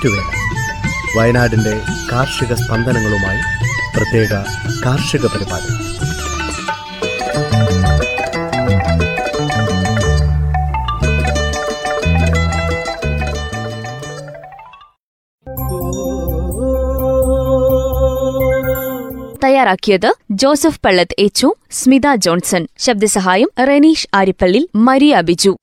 കാറ്റുവേല വയനാടിൻ്റെ കാർഷിക സ്പന്ദനങ്ങളുമായി പ്രത്യേക കാർഷിക പരിപാടി. തയ്യാറാക്കിയത് Joseph Pallath, H.U. Smitha Johnson. ശബ്ദസഹായം റെനീഷ് ആരിപ്പള്ളി, മരിയ ബിജു.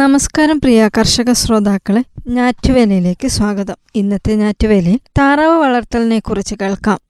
നമസ്കാരം പ്രിയ കർഷക ശ്രോതാക്കളെ, ഞാറ്റുവേലയിലേക്ക് സ്വാഗതം. ഇന്നത്തെ ഞാറ്റുവേലയിൽ താറാവ് വളർത്തലിനെ കുറിച്ച് കേൾക്കാം.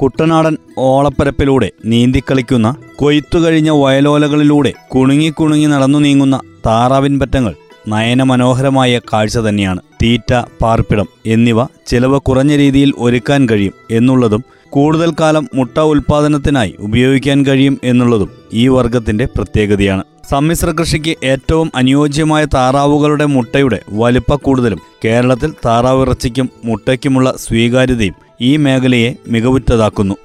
കുട്ടനാടൻ ഓളപ്പരപ്പിലൂടെ നീന്തിക്കളിക്കുന്ന, കൊയ്ത്തുകഴിഞ്ഞ വയലോലകളിലൂടെ കുണുങ്ങിക്കുണുങ്ങി നടന്നു നീങ്ങുന്ന താറാവിൻപറ്റങ്ങൾ നയനമനോഹരമായ കാഴ്ച തന്നെയാണ്. തീറ്റ, പാർപ്പിടം എന്നിവ ചിലവ് കുറഞ്ഞ രീതിയിൽ ഒരുക്കാൻ കഴിയും എന്നുള്ളതും കൂടുതൽ കാലം മുട്ട ഉൽപ്പാദനത്തിനായി ഉപയോഗിക്കാൻ കഴിയും എന്നുള്ളതും ഈ വർഗത്തിന്റെ പ്രത്യേകതയാണ്. സമ്മിശ്ര കൃഷിക്ക് ഏറ്റവും അനുയോജ്യമായ താറാവുകളുടെ മുട്ടയുടെ വലുപ്പ കൂടുതലും കേരളത്തിൽ താറാവിറച്ചിക്കും മുട്ടയ്ക്കുമുള്ള സ്വീകാര്യതയും ഈ മേഖലയെ മികവുറ്റതാക്കുന്നു.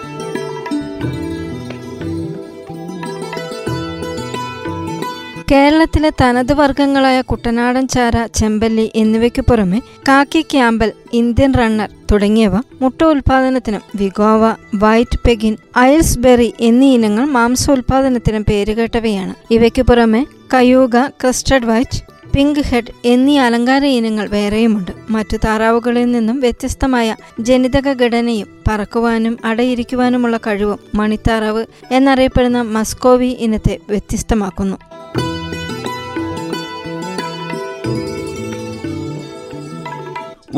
കേരളത്തിലെ തനത് വർഗങ്ങളായ കുട്ടനാടൻ, ചാര, ചെമ്പല്ലി എന്നിവയ്ക്ക് പുറമെ കാക്കി ക്യാമ്പൽ, ഇന്ത്യൻ റണ്ണർ തുടങ്ങിയവ മുട്ട ഉൽപ്പാദനത്തിനും Vigova, white Pekin, Aylesbury എന്നീ ഇനങ്ങൾ മാംസോൽപാദനത്തിനും പേരുകേട്ടവയാണ്. ഇവയ്ക്ക് പുറമെ Cayuga, crested white, pink head എന്നീ അലങ്കാര ഇനങ്ങൾ വേറെയുമുണ്ട്. മറ്റു താറാവുകളിൽ നിന്നും വ്യത്യസ്തമായ ജനിതക ഘടനയും പറക്കുവാനും അടയിരിക്കുവാനുമുള്ള കഴിവും മണിത്താറാവ് എന്നറിയപ്പെടുന്ന മസ്കോവി ഇനത്തെ വ്യത്യസ്തമാക്കുന്നു.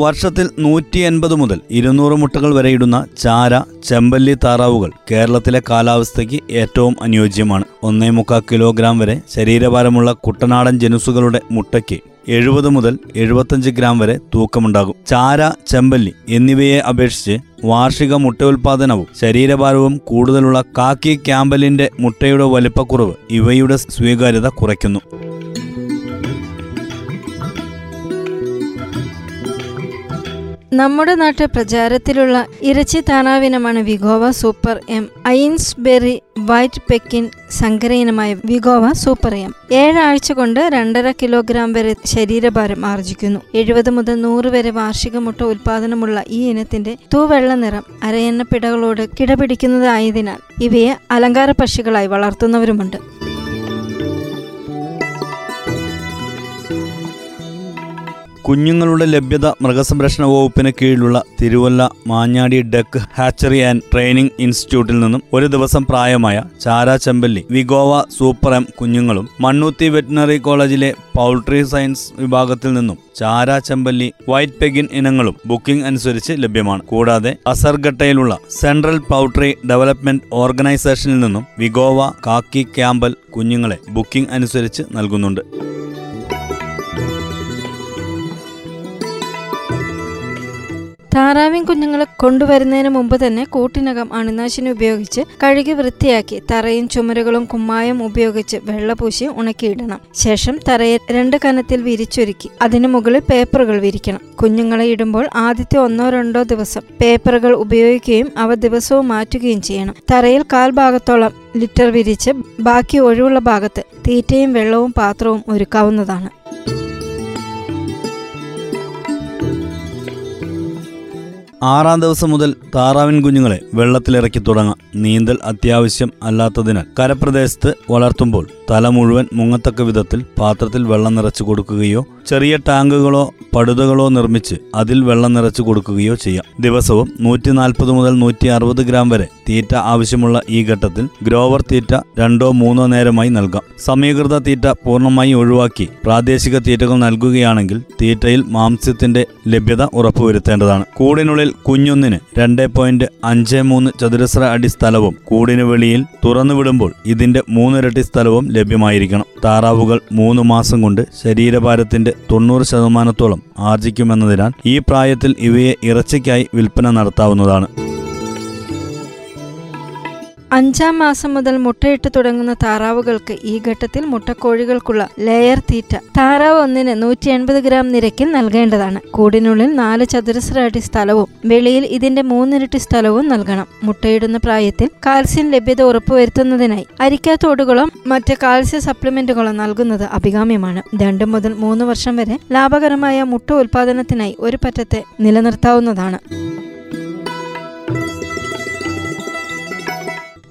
വർഷത്തിൽ 180 മുതൽ 200 മുട്ടകൾ വരെ ഇടുന്ന ചാര, ചെമ്പല്ലി താറാവുകൾ കേരളത്തിലെ കാലാവസ്ഥയ്ക്ക് ഏറ്റവും അനുയോജ്യമാണ്. 1.25 കിലോഗ്രാം വരെ ശരീരഭാരമുള്ള കുട്ടനാടൻ ജനുസുകളുടെ മുട്ടയ്ക്ക് 70 മുതൽ 75 ഗ്രാം വരെ തൂക്കമുണ്ടാകും. ചാര, ചെമ്പല്ലി എന്നിവയെ അപേക്ഷിച്ച് വാർഷിക മുട്ടയുൽപാദനവും ശരീരഭാരവും കൂടുതലുള്ള കാക്കി ക്യാമ്പലിന്റെ മുട്ടയുടെ വലിപ്പക്കുറവ് ഇവയുടെ സ്വീകാര്യത കുറയ്ക്കുന്നു. നമ്മുടെ നാട്ടിൽ പ്രചാരത്തിലുള്ള ഇറച്ചി താറാവിനമാണ് Vigova super M. Aylesbury white Pekin സങ്കര ഇനമായ വിഗോവ സൂപ്പർ എം 7 ആഴ്ച കൊണ്ട് 2.5 കിലോഗ്രാം വരെ ശരീരഭാരം ആർജിക്കുന്നു. 70 മുതൽ 100 വരെ വാർഷിക മുട്ട ഉൽപാദനമുള്ള ഈ ഇനത്തിന്റെ തൂവെള്ള നിറം അരയണ്ണപ്പിടകളോട് കിടപിടിക്കുന്നതായതിനാൽ ഇവയെ അലങ്കാര പക്ഷികളായി വളർത്തുന്നവരുമുണ്ട്. കുഞ്ഞുങ്ങളുടെ ലഭ്യത മൃഗസംരക്ഷണ വകുപ്പിന് കീഴിലുള്ള Thiruvalla Manjadi duck hatchery and training ഇൻസ്റ്റിറ്റ്യൂട്ടിൽ നിന്നും 1 ദിവസം പ്രായമായ ചാര, ചെമ്പല്ലി, വിഗോവ സൂപ്പർ എം കുഞ്ഞുങ്ങളും മണ്ണൂത്തി വെറ്റിനറി കോളേജിലെ പൗൾട്രി സയൻസ് വിഭാഗത്തിൽ നിന്നും ചാര, ചെമ്പല്ലി, വൈറ്റ് പെഗിൻ ഇനങ്ങളും ബുക്കിംഗ് അനുസരിച്ച് ലഭ്യമാണ്. കൂടാതെ അസർഗട്ടയിലുള്ള സെൻട്രൽ പൗൾട്രി ഡെവലപ്മെന്റ് ഓർഗനൈസേഷനിൽ നിന്നും വിഗോവ, കാക്കി ക്യാമ്പൽ കുഞ്ഞുങ്ങളെ ബുക്കിംഗ് അനുസരിച്ച് നൽകുന്നുണ്ട്. താറാവിൻ കുഞ്ഞുങ്ങളെ കൊണ്ടുവരുന്നതിന് മുമ്പ് തന്നെ കൂട്ടിനകം അണുനാശിനി ഉപയോഗിച്ച് കഴുകി വൃത്തിയാക്കി തറയും ചുമരുകളും കുമ്മായം ഉപയോഗിച്ച് വെള്ളപൂശി ഉണക്കിയിടണം. ശേഷം തറയെ 2 കനത്തിൽ വിരിച്ചൊരുക്കി അതിനു മുകളിൽ പേപ്പറുകൾ വിരിക്കണം. കുഞ്ഞുങ്ങളെ ഇടുമ്പോൾ ആദ്യത്തെ 1-2 ദിവസം പേപ്പറുകൾ ഉപയോഗിക്കുകയും അവ ദിവസവും മാറ്റുകയും ചെയ്യണം. തറയിൽ കാൽഭാഗത്തോളം ലിറ്റർ വിരിച്ച് ബാക്കി ഒഴിവുള്ള ഭാഗത്ത് തീറ്റയും വെള്ളവും പാത്രവും ഒരുക്കാവുന്നതാണ്. ആറാം ദിവസം മുതൽ താറാവിൻ കുഞ്ഞുങ്ങളെ വെള്ളത്തിലിറക്കി തുടങ്ങാം. നീന്തൽ അത്യാവശ്യം അല്ലാത്തതിനാൽ കരപ്രദേശത്ത് വളർത്തുമ്പോൾ തല മുഴുവൻ മുങ്ങത്തക്ക വിധത്തിൽ പാത്രത്തിൽ വെള്ളം നിറച്ചു കൊടുക്കുകയോ ചെറിയ ടാങ്കുകളോ പടുതകളോ നിർമ്മിച്ച് അതിൽ വെള്ളം നിറച്ചു കൊടുക്കുകയോ ചെയ്യാം. ദിവസവും 140 മുതൽ 160 ഗ്രാം വരെ തീറ്റ ആവശ്യമുള്ള ഈ ഘട്ടത്തിൽ ഗ്രോവർ തീറ്റ 2-3 നേരമായി നൽകാം. സമീകൃത തീറ്റ പൂർണ്ണമായി ഒഴിവാക്കി പ്രാദേശിക തീറ്റകൾ നൽകുകയാണെങ്കിൽ തീറ്റയിൽ മാംസ്യത്തിന്റെ ലഭ്യത ഉറപ്പുവരുത്തേണ്ടതാണ്. കൂടിനുള്ളിൽ കുഞ്ഞൊന്നിന് 2.53 ചതുരശ്ര അടി സ്ഥലവും കൂടിന് വെളിയിൽ തുറന്നുവിടുമ്പോൾ ഇതിന്റെ 3 ഇരട്ടി സ്ഥലവും ലഭ്യമായിരിക്കണം. താറാവുകൾ 3 മാസം കൊണ്ട് ശരീരഭാരത്തിന്റെ 90% ആർജിക്കുമെന്നതിനാൽ ഈ പ്രായത്തിൽ ഇവയെ ഇറച്ചിക്കായി വിൽപ്പന നടത്താവുന്നതാണ്. അഞ്ചാം മാസം മുതൽ മുട്ടയിട്ട് തുടങ്ങുന്ന താറാവുകൾക്ക് ഈ ഘട്ടത്തിൽ മുട്ടക്കോഴികൾക്കുള്ള ലെയർ തീറ്റ താറാവ് ഒന്നിന് 180 ഗ്രാം നിരക്കിൽ നൽകേണ്ടതാണ്. കൂടിനുള്ളിൽ 4 ചതുരശ്ര അടി സ്ഥലവും വെളിയിൽ ഇതിന്റെ 3 ഇരട്ടി സ്ഥലവും നൽകണം. മുട്ടയിടുന്ന പ്രായത്തിൽ കാൽസ്യം ലഭ്യത ഉറപ്പുവരുത്തുന്നതിനായി അരിക്കാത്തോടുകളോ മറ്റ് കാൽസ്യ സപ്ലിമെന്റുകളോ നൽകുന്നത് അഭികാമ്യമാണ്. 2 മുതൽ 3 വർഷം വരെ ലാഭകരമായ മുട്ട ഉൽപ്പാദനത്തിനായി ഒരു പറ്റത്തെ നിലനിർത്താവുന്നതാണ്.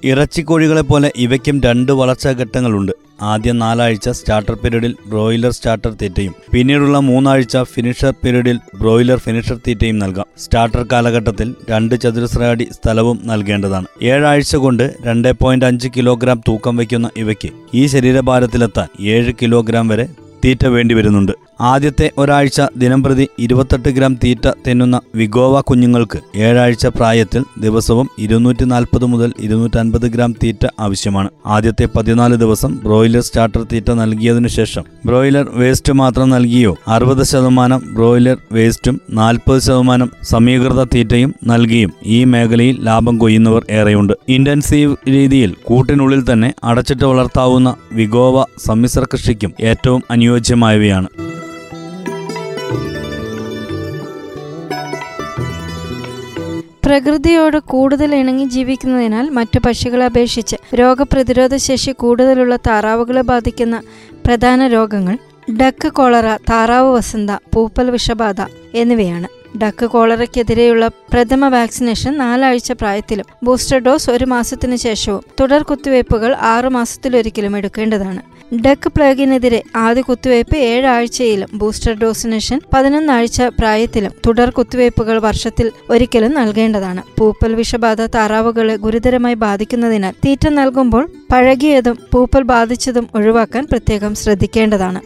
ഇറച്ചിക്കോഴികളെപ്പോലെ ഇവയ്ക്കും 2 വളർച്ചാഘട്ടങ്ങളുണ്ട്. ആദ്യ 4 ആഴ്ച സ്റ്റാർട്ടർ പീരീഡിൽ ബ്രോയിലർ സ്റ്റാർട്ടർ തീറ്റയും പിന്നീടുള്ള 3 ആഴ്ച ഫിനിഷർ പീരീഡിൽ ബ്രോയിലർ ഫിനിഷർ തീറ്റയും നൽകാം. സ്റ്റാർട്ടർ കാലഘട്ടത്തിൽ 2 ചതുരശ്ര അടി സ്ഥലവും നൽകേണ്ടതാണ്. 7 ആഴ്ച കൊണ്ട് 2.5 കിലോഗ്രാം തൂക്കം വയ്ക്കുന്ന ഇവയ്ക്ക് ഈ ശരീരഭാരത്തിലെത്താൻ 7 കിലോഗ്രാം വരെ തീറ്റ വേണ്ടിവരുന്നുണ്ട്. ആദ്യത്തെ ഒരാഴ്ച ദിനംപ്രതി 28 ഗ്രാം തീറ്റ തിന്നുന്ന വിഗോവ കുഞ്ഞുങ്ങൾക്ക് 7 ആഴ്ച പ്രായത്തിൽ ദിവസവും 240 മുതൽ 250 ഗ്രാം തീറ്റ ആവശ്യമാണ്. ആദ്യത്തെ 14 ദിവസം ബ്രോയിലർ സ്റ്റാർട്ടർ തീറ്റ നൽകിയതിനു ശേഷം ബ്രോയിലർ വേസ്റ്റ് മാത്രം നൽകിയോ 60% ബ്രോയിലർ വേസ്റ്റും 40% സമീകൃത തീറ്റയും നൽകിയും ഈ മേഖലയിൽ ലാഭം കൊയ്യുന്നവർ ഏറെയുണ്ട്. ഇന്റൻസീവ് രീതിയിൽ കൂട്ടിനുള്ളിൽ തന്നെ അടച്ചിട്ട് വളർത്താവുന്ന വിഗോവ സമ്മിശ്ര കൃഷിക്കും ഏറ്റവും അനുയോജ്യമായവയാണ്. പ്രകൃതിയോട് കൂടുതൽ ഇണങ്ങി ജീവിക്കുന്നതിനാൽ മറ്റു പക്ഷികളെ അപേക്ഷിച്ച് രോഗപ്രതിരോധ ശേഷി കൂടുതലുള്ള താറാവുകളെ ബാധിക്കുന്ന പ്രധാന രോഗങ്ങൾ ഡക്ക് കോളറ, താറാവ് വസന്ത, പൂപ്പൽ വിഷബാധ എന്നിവയാണ്. ഡക്ക് കോളറയ്ക്കെതിരെയുള്ള പ്രഥമ വാക്സിനേഷൻ 4 ആഴ്ച പ്രായത്തിലും ബൂസ്റ്റർ ഡോസ് 1 മാസത്തിനു ശേഷവും തുടർ കുത്തിവയ്പ്പുകൾ 6 മാസത്തിലൊരിക്കലും എടുക്കേണ്ടതാണ്. ഡക്ക് പ്ലേഗിനെതിരെ ആദ്യ കുത്തിവയ്പ്പ് 7 ആഴ്ചയിലും ബൂസ്റ്റർ ഡോസിനേഷൻ 11 ആഴ്ച പ്രായത്തിലും തുടർ കുത്തിവയ്പ്പുകൾ വർഷത്തിൽ ഒരിക്കലും നൽകേണ്ടതാണ്. പൂപ്പൽ വിഷബാധ താറാവുകളെ ഗുരുതരമായി ബാധിക്കുന്നതിനാൽ തീറ്റ നൽകുമ്പോൾ പഴകിയതും പൂപ്പൽ ബാധിച്ചതും ഒഴിവാക്കാൻ പ്രത്യേകം ശ്രദ്ധിക്കേണ്ടതാണ്.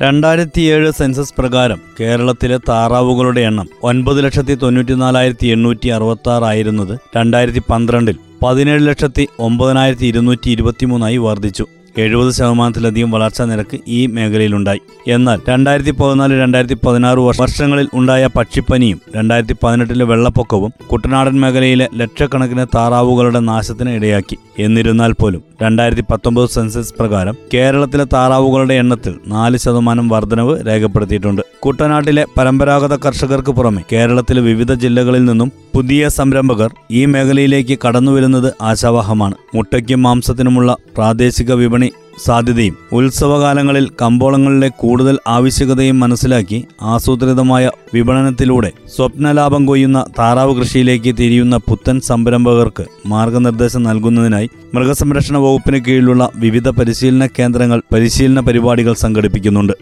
(2007) സെൻസസ് പ്രകാരം കേരളത്തിലെ താറാവുകളുടെ എണ്ണം 9,94,866 ആയിരുന്നത് 2012-ൽ 17,09,223 വർദ്ധിച്ചു. 70%-ലധികം വളർച്ചാ നിരക്ക് ഈ മേഖലയിലുണ്ടായി. എന്നാൽ 2014-2016 വർഷങ്ങളിൽ ഉണ്ടായ പക്ഷിപ്പനിയും 2018-ലെ വെള്ളപ്പൊക്കവും കുട്ടനാടൻ മേഖലയിലെ ലക്ഷക്കണക്കിന് താറാവുകളുടെ നാശത്തിന് ഇടയാക്കി. എന്നിരുന്നാൽ പോലും 2019 സെൻസസ് പ്രകാരം കേരളത്തിലെ താറാവുകളുടെ എണ്ണത്തിൽ 4% വർധനവ് രേഖപ്പെടുത്തിയിട്ടുണ്ട്. കുട്ടനാട്ടിലെ പരമ്പരാഗത കർഷകർക്ക് പുറമെ കേരളത്തിലെ വിവിധ ജില്ലകളിൽ നിന്നും പുതിയ സംരംഭകർ ഈ മേഖലയിലേക്ക് കടന്നുവരുന്നത് ആശാവഹമാണ്. മുട്ടയ്ക്കും മാംസത്തിനുമുള്ള പ്രാദേശിക വിപണി സാധ്യതയും ഉത്സവകാലങ്ങളിൽ കമ്പോളങ്ങളിലെ കൂടുതൽ ആവശ്യകതയും മനസ്സിലാക്കി ആസൂത്രിതമായ വിപണനത്തിലൂടെ സ്വപ്നലാഭം കൊയ്യുന്ന താറാവ് കൃഷിയിലേക്ക് തിരിയുന്ന പുത്തൻ സംരംഭകർക്ക് മാർഗനിർദ്ദേശം നൽകുന്നതിനായി മൃഗസംരക്ഷണ വകുപ്പിന് കീഴിലുള്ള വിവിധ പരിശീലന കേന്ദ്രങ്ങൾ പരിശീലന പരിപാടികൾ സംഘടിപ്പിക്കുന്നുണ്ട്.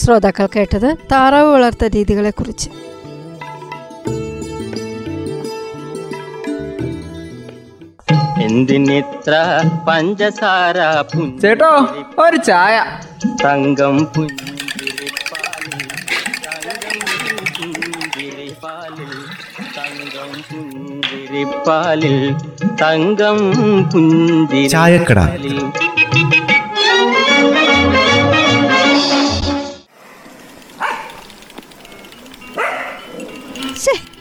ശ്രോതാക്കൾ കേട്ടത് താറാവ് വളർത്തൽ രീതികളെക്കുറിച്ച്. എന്തിനിത്ര പഞ്ചസാര ചേട്ടോ, ഒരു ചായ. തങ്കം പുഞ്ചിരിപ്പാലിൽ തങ്കം പുഞ്ചിരിപ്പാലിൽ തങ്കം പുഞ്ചിരിപ്പാലിൽ.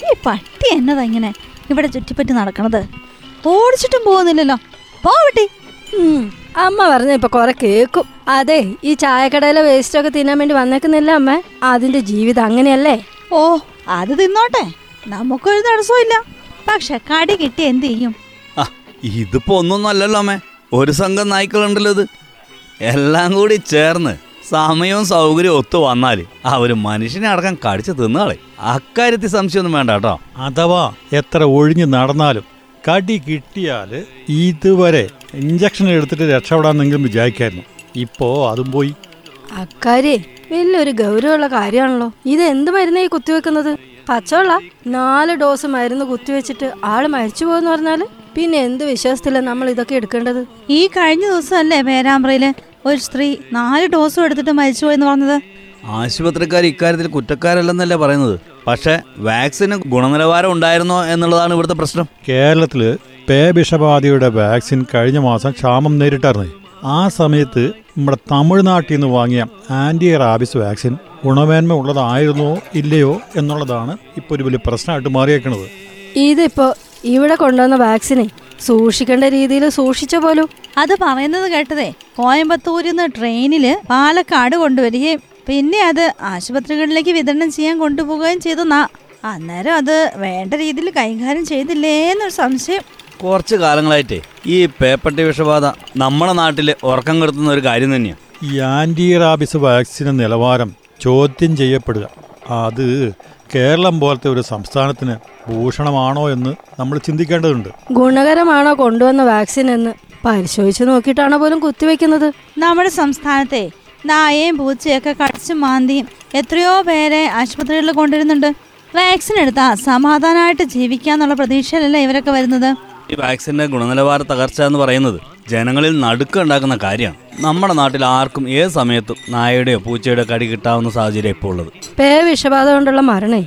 ഈ പട്ടി എന്നതാ ഇങ്ങനെ ഇവിടെ ചുറ്റിപ്പറ്റി നടക്കണത്? ഓടിച്ചിട്ടും പോകുന്നില്ലല്ലോ. പോവട്ടെ, അമ്മ പറഞ്ഞ ഇപ്പൊ കൊറേ കേക്കും. അതെ, ഈ ചായക്കടയിലെ വേസ്റ്റ് ഒക്കെ തിന്നാൻ വേണ്ടി വന്നേക്കുന്നില്ല അമ്മ. അതിന്റെ ജീവിതം അങ്ങനെയല്ലേ. ഓ, അത് തിന്നോട്ടെ, നമുക്കൊരു തടസ്സമില്ല. പക്ഷെ കടി കിട്ടി എന്ത് ചെയ്യും? ഇതിപ്പോ ഒന്നൊന്നും അല്ലല്ലോ അമ്മേ, ഒരു സംഘം നായ്ക്കളുണ്ടല്ലോ. ഇത് എല്ലാം കൂടി ചേർന്ന് സമയവും സൗകര്യവും ഒത്തു വന്നാല് അവര് മനുഷ്യനെ അടക്കം കടിച്ചു തിന്നാളെ. അക്കാര്യത്തിൽ സംശയമൊന്നും വേണ്ട കേട്ടോ. അഥവാ എത്ര ഒഴിഞ്ഞു നടന്നാലും കടി കിട്ടിയാല് ഇതുവരെ ഇഞ്ചക്ഷൻ എടുത്തിട്ട് രക്ഷപ്പെടാന്നെങ്കിലും വിചാരിക്കായിരുന്നു. ഇപ്പോ അതും പോയി. അക്കാര്യേ വലിയൊരു ഗൗരവമുള്ള കാര്യമാണല്ലോ. ഇത് എന്ത് മരുന്നായി കുത്തിവെക്കുന്നത്? പച്ചവെള്ള 4 ഡോസ് മരുന്ന് കുത്തിവെച്ചിട്ട് ആള് മരിച്ചു പോകുന്ന പറഞ്ഞാല് പിന്നെ എന്ത് വിശ്വാസത്തില്ല നമ്മൾ ഇതൊക്കെ എടുക്കേണ്ടത്? ഈ കഴിഞ്ഞ ദിവസമല്ലേ പേരാമ്പ്രയില് ഒരു സ്ത്രീ 4 ഡോസും എടുത്തിട്ട് മരിച്ചു പോയെന്ന് പറഞ്ഞത്? ആശുപത്രിക്കാർ ഇക്കാര്യത്തിൽ കുറ്റക്കാരല്ലെന്നല്ലേ പറയുന്നത്. പക്ഷേ വാക്സിന് ഗുണനിലവാരം ഉണ്ടായിരുന്നോ എന്നുള്ളതാണ് ഇവിടുത്തെ പ്രശ്നം. കേരളത്തില് പേവിഷബാധയുടെ വാക്സിൻ കഴിഞ്ഞ മാസം ക്ഷാമം നേരിട്ടായിരുന്നു. ആ സമയത്ത് നമ്മുടെ തമിഴ്നാട്ടിൽ നിന്ന് വാങ്ങിയ ആൻറ്റി റാബിസ് വാക്സിൻ ഗുണമേന്മ ഉള്ളതായിരുന്നോ ഇല്ലയോ എന്നുള്ളതാണ് ഇപ്പോൾ ഒരു വലിയ പ്രശ്നമായിട്ട് മാറിയേക്കുന്നത്. ഇതിപ്പോൾ ഇവിടെ കൊണ്ടുവന്ന വാക്സിനെ സൂക്ഷിക്കേണ്ട രീതിയിൽ സൂക്ഷിച്ച പോലും. അത് പറയുന്നത് കേട്ടതേ കോയമ്പത്തൂരിൽ നിന്ന് ട്രെയിനിൽ പാലക്കാട് കൊണ്ടുവരികയും പിന്നെ അത് ആശുപത്രികളിലേക്ക് വിതരണം ചെയ്യാൻ കൊണ്ടുപോവുകയും ചെയ്തെന്നാ. അന്നേരം അത് വേണ്ട രീതിയിൽ കൈകാര്യം ചെയ്തില്ലേ എന്നൊരു സംശയം. കുറച്ച് കാലങ്ങളായിട്ടേ ഈ പേപ്പട്ടി വിഷബാധ നമ്മുടെ നാട്ടിൽ ഉറക്കം കെടുത്തുന്ന ഒരു കാര്യം തന്നെയാണ്. ഈ ആൻറ്റി റാബിസ് വാക്സിന് നിലവാരം ചോദ്യം ചെയ്യപ്പെടുക, അത് കേരളം പോലത്തെ ഒരു സംസ്ഥാനത്തിന് ഭൂഷണമാണോ എന്ന് നമ്മൾ ചിന്തിക്കേണ്ടതുണ്ട്. ഗുണകരമാണോ കൊണ്ടുവന്ന വാക്സിൻ എന്ന് പരിശോധിച്ച് നോക്കിയിട്ടാണോ പോലും കുത്തിവെക്കുന്നത്? നമ്മുടെ സംസ്ഥാനത്തെ നായയും പൂച്ചയൊക്കെ കടിച്ചു മാന്തിയും എത്രയോ പേരെ ആശുപത്രികളിൽ കൊണ്ടുവരുന്നുണ്ട്. വാക്സിൻ എടുത്താൽ സമാധാനമായിട്ട് ജീവിക്കാന്നുള്ള പ്രതീക്ഷയിലല്ലേ ഇവരൊക്കെ വരുന്നത്. ഈ വാക്സിൻ്റെ ഗുണനിലവാര തകർച്ച എന്ന് പറയുന്നത് ജനങ്ങളിൽ നടുക്കം ഉണ്ടാക്കുന്ന കാര്യമാണ്. നമ്മുടെ നാട്ടിൽ ആർക്കും ഏത് സമയത്തും നായയുടെയോ പൂച്ചയുടെയോ കടി കിട്ടാവുന്ന സാഹചര്യം ഇപ്പോൾ ഉള്ളത്. പേ വിഷബാധ കൊണ്ടുള്ള മരണേ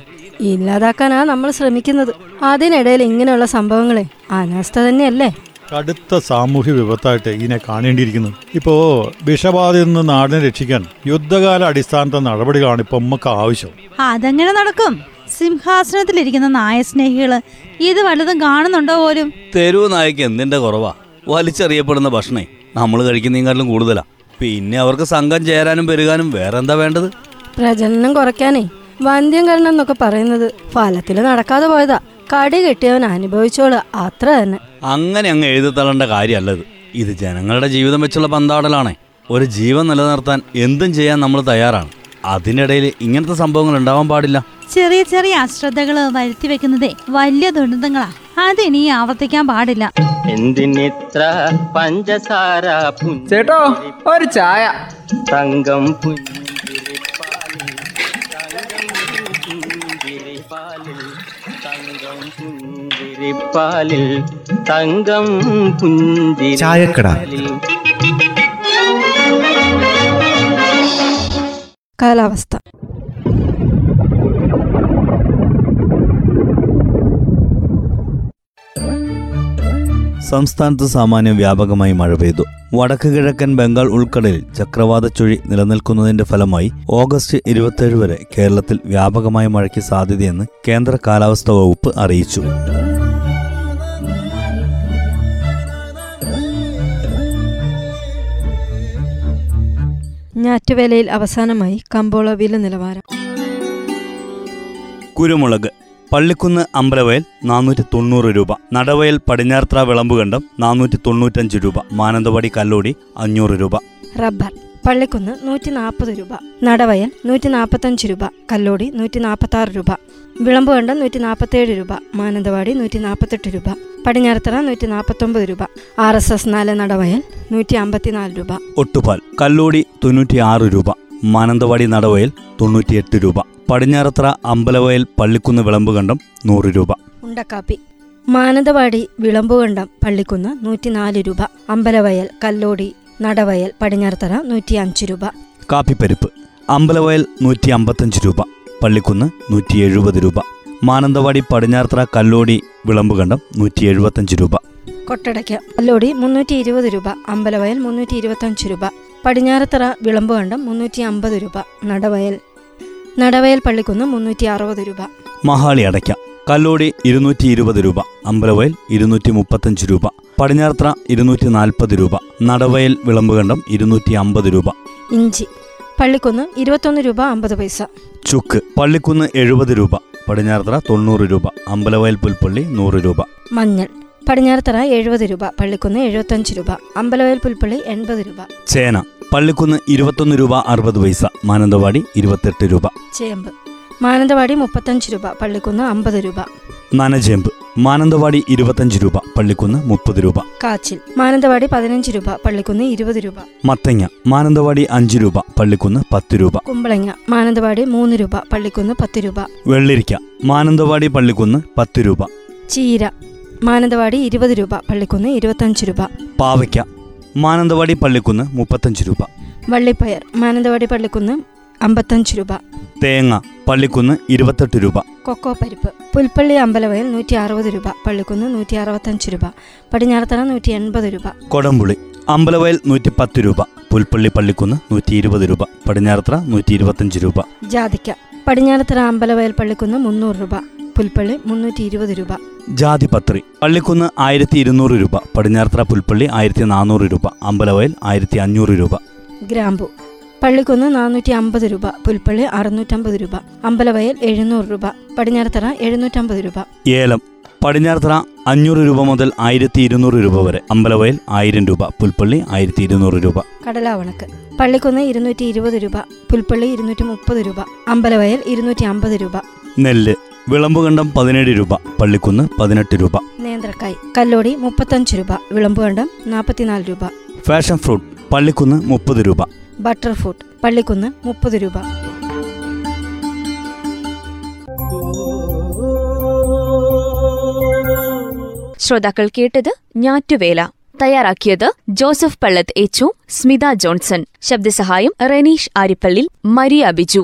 ഇല്ലാതാക്കാനാണ് നമ്മൾ ശ്രമിക്കുന്നത്. അതിനിടയിൽ ഇങ്ങനെയുള്ള സംഭവങ്ങളെ അനാസ്ഥ തന്നെയല്ലേ കടുത്ത സാമൂഹ്യ വിപത്തായിട്ട് ഇതിനെ കാണേണ്ടിയിരിക്കുന്നത്. ഇപ്പോൾ വിഷബാധയിൽ നിന്ന് നാടിനെ രക്ഷിക്കാൻ യുദ്ധകാല അടിസ്ഥാനത്തെ നടപടികളാണ് ഇപ്പം നമുക്ക് ആവശ്യം. അതെങ്ങനെ നടക്കും? സിംഹാസനത്തിലിരിക്കുന്ന നായസ്നേഹികള് ഇത് വല്ലതും കാണുന്നുണ്ടോ പോലും? തെരുവ് നായക്ക് എന്തിന്റെ കുറവാ? വലിച്ചെറിയപ്പെടുന്ന ഭക്ഷണേ നമ്മൾ കഴിക്കുന്നതിനും കൂടുതലാ. പിന്നെ അവർക്ക് സംഘം ചേരാനും പെരുകാനും വേറെന്താ വേണ്ടത്? പ്രജനനം കുറയ്ക്കാനേ വന്ധ്യംകരണം എന്നൊക്കെ പറയുന്നത് ഫലത്തിൽ നടക്കാതെ പോയതാ. കടി കെട്ടിയവൻ അനുഭവിച്ചോള്, അത്ര തന്നെ. അങ്ങനെ അങ്ങ് എഴുതിത്തള്ളേണ്ട കാര്യമല്ലത്. ഇത് ജനങ്ങളുടെ ജീവിതം വെച്ചുള്ള പന്താടലാണേ. ഒരു ജീവൻ നിലനിർത്താൻ എന്തും ചെയ്യാൻ നമ്മൾ തയ്യാറാണ്. അതിനിടയിൽ ഇങ്ങനത്തെ സംഭവങ്ങൾ ഉണ്ടാവാൻ പാടില്ല. ചെറിയ ചെറിയ അശ്രദ്ധകൾ വരുത്തി വെക്കുന്നതേ വലിയ ദുരന്തങ്ങളാ. അതിനി ആവർത്തിക്കാൻ പാടില്ല. എന്തിനിത്ര പഞ്ചസാര ചേട്ടോ, ഒരു ചായ. തങ്കം പുഞ്ചിരിപ്പാലിൽ തങ്കം പുഞ്ചിരിപ്പാലിൽ തങ്കം പുഞ്ചിരിപ്പാലിൽ. കാലാവസ്ഥ സംസ്ഥാനത്ത് സാമാന്യം വ്യാപകമായി മഴ പെയ്തു. വടക്ക് കിഴക്കൻ ബംഗാൾ ഉൾക്കടലിൽ ചക്രവാത ചുഴി നിലനിൽക്കുന്നതിന്റെ ഫലമായി ഓഗസ്റ്റ് 27 വരെ കേരളത്തിൽ വ്യാപകമായ മഴയ്ക്ക് സാധ്യതയെന്ന് കേന്ദ്ര കാലാവസ്ഥാ വകുപ്പ് അറിയിച്ചു. ഞാറ്റുവേലയിൽ അവസാനമായി കമ്പോള വില നിലവാരം. കുരുമുളക് പള്ളിക്കുന്ന് അമ്പലവയൽ 490 രൂപ, നടവയൽ പടിഞ്ഞാർത്ര വിളമ്പുകണ്ടം 495 രൂപ, മാനന്തവാടി കല്ലോടി 500 രൂപ. റബ്ബർ പള്ളിക്കുന്ന് 140 രൂപ, നടവയൽ 145 രൂപ, കല്ലോടി 146 രൂപ, വിളമ്പുകണ്ടം 147 രൂപ, മാനന്തവാടി 148 രൂപ, പടിഞ്ഞാറത്തറ 149 രൂപ, RSS 4 നടവയൽ 154 രൂപ. ഒട്ടുപാൽ കല്ലോടി 96 രൂപ, മാനന്തവാടി നടവയൽ 98 രൂപ, പടിഞ്ഞാറത്തറ അമ്പലവയൽ പള്ളിക്കുന്ന് വിളമ്പുകണ്ടം 100 രൂപ. ഉണ്ടക്കാപ്പി മാനന്തവാടി വിളമ്പുകണ്ടം പള്ളിക്കുന്ന് 104 രൂപ, അമ്പലവയൽ കല്ലോടി നടവയൽ പടിഞ്ഞാറത്തറ 105 രൂപ. കാപ്പിപ്പരിപ്പ് അമ്പലവയൽ 155 രൂപ, പള്ളിക്കുന്ന് 170 രൂപ, മാനന്തവാടി പടിഞ്ഞാറത്തറ കല്ലോടി വിളമ്പുകണ്ടം 175 രൂപ. കൊട്ടടയ്ക്ക് കല്ലോടി 320 രൂപ, അമ്പലവയൽ 325 രൂപ, പടിഞ്ഞാറത്തറ വിളമ്പുകണ്ടം 350 രൂപ, നടവയൽ പള്ളിക്കുന്ന് 360 രൂപ. മഹാളി അടയ്ക്ക കല്ലോടി 220 രൂപ, അമ്പലവയൽ 235 രൂപ, പടിഞ്ഞാറത്തറ 240 രൂപ, നടവയൽ വിളമ്പുകണ്ടം 250 രൂപ. ഇഞ്ചി പള്ളിക്കുന്ന് 21 രൂപ 50 പൈസ. ചുക്ക് പള്ളിക്കുന്ന് 70 രൂപ, പടിഞ്ഞാറത്തറ 90 രൂപ, അമ്പലവയൽ പുൽപ്പള്ളി 100 രൂപ. മഞ്ഞൾ പടിഞ്ഞാറത്തറ 70 രൂപ, പള്ളിക്കുന്ന് 75 രൂപ, അമ്പലവയൽ പുൽപ്പള്ളി 80 രൂപ. ചേന പള്ളിക്കുന്ന് 21 രൂപ 60 പൈസ, മാനന്തവാടി 28 രൂപ. ചേമ്പ് മാനന്തവാടി 35 രൂപ, പള്ളിക്കുന്ന് 50 രൂപ. നനചേമ്പ് മാനന്തവാടി 25 രൂപ, പള്ളിക്കുന്ന് 30 രൂപ. കാച്ചിൽ മാനന്തവാടി 15 രൂപ, പള്ളിക്കുന്ന് 20 രൂപ. മത്തങ്ങ മാനന്തവാടി 5 രൂപ, പള്ളിക്കുന്ന് 10 രൂപ. കുമ്പളങ്ങ മാനന്തവാടി 3 രൂപ, പള്ളിക്കുന്ന് 10 രൂപ. വെള്ളരിക്ക മാനന്തവാടി പള്ളിക്കുന്ന് 10 രൂപ. ചീര മാനന്തവാടി 20 രൂപ, പള്ളിക്കുന്ന് 25 രൂപ. പാവയ്ക്ക മാനന്തവാടി പള്ളിക്കുന്ന് 35 രൂപ. വള്ളിപ്പയർ മാനന്തവാടി പള്ളിക്കുന്ന് 55 രൂപ. തേങ്ങ പള്ളിക്കുന്ന് 28 രൂപ. കൊക്കോ പരിപ്പ് പുൽപ്പള്ളി അമ്പലവയൽ 160 രൂപ, പള്ളിക്കുന്ന് 165 രൂപ, പടിഞ്ഞാറത്തറ 180 രൂപ. കൊടംപുളി അമ്പലവയൽ 110 രൂപ, പുൽപ്പള്ളി പള്ളിക്കുന്ന് 120 രൂപ, പടിഞ്ഞാറത്ര 125 രൂപ. ജാതിക്ക പടിഞ്ഞാറത്ര അമ്പലവയൽ പള്ളിക്കുന്ന് 300 രൂപ, പുൽപ്പള്ളി 320 രൂപ. ജാതിപത്രി പള്ളിക്കുന്ന് 1200 രൂപ, പടിഞ്ഞാറത്ര പുൽപ്പള്ളി 1400 രൂപ, അമ്പലവയൽ 1500 രൂപ. ഗ്രാമ്പു പള്ളിക്കുന്ന് 450 രൂപ, പുൽപ്പള്ളി 650 രൂപ, അമ്പലവയൽ 700 രൂപ, പടിഞ്ഞാറത്തറ 750 രൂപ. ഏലം പടിഞ്ഞാറത്തറ 500 രൂപ മുതൽ 1200 രൂപ വരെ, അമ്പലവയൽ 1000 രൂപ, പുൽപ്പള്ളി 1200 രൂപ. കടലാവണക്ക് പള്ളിക്കുന്ന് 220 രൂപ, പുൽപ്പള്ളി 230 രൂപ, അമ്പലവയൽ 250 രൂപ. നെല്ല് വിളമ്പുകണ്ടം 17 രൂപ, പള്ളിക്കുന്ന് 18 രൂപ. നേന്ത്രക്കായ് കല്ലോടി 35 രൂപ, വിളമ്പുകണ്ടം 44 രൂപ. ഫാഷൻ ഫ്രൂട്ട് പള്ളിക്കുന്ന് 30 രൂപ. ബട്ടർ ഫ്രൂട്ട് പള്ളിക്കുന്ന് 30 രൂപ. ശ്രോതാക്കൾ കേട്ടത് ഞാറ്റുവേല. തയ്യാറാക്കിയത് Joseph Pallath, H U. Smitha Johnson. ശബ്ദസഹായം റെനീഷ് ആരിപ്പള്ളി, മരിയ ബിജു.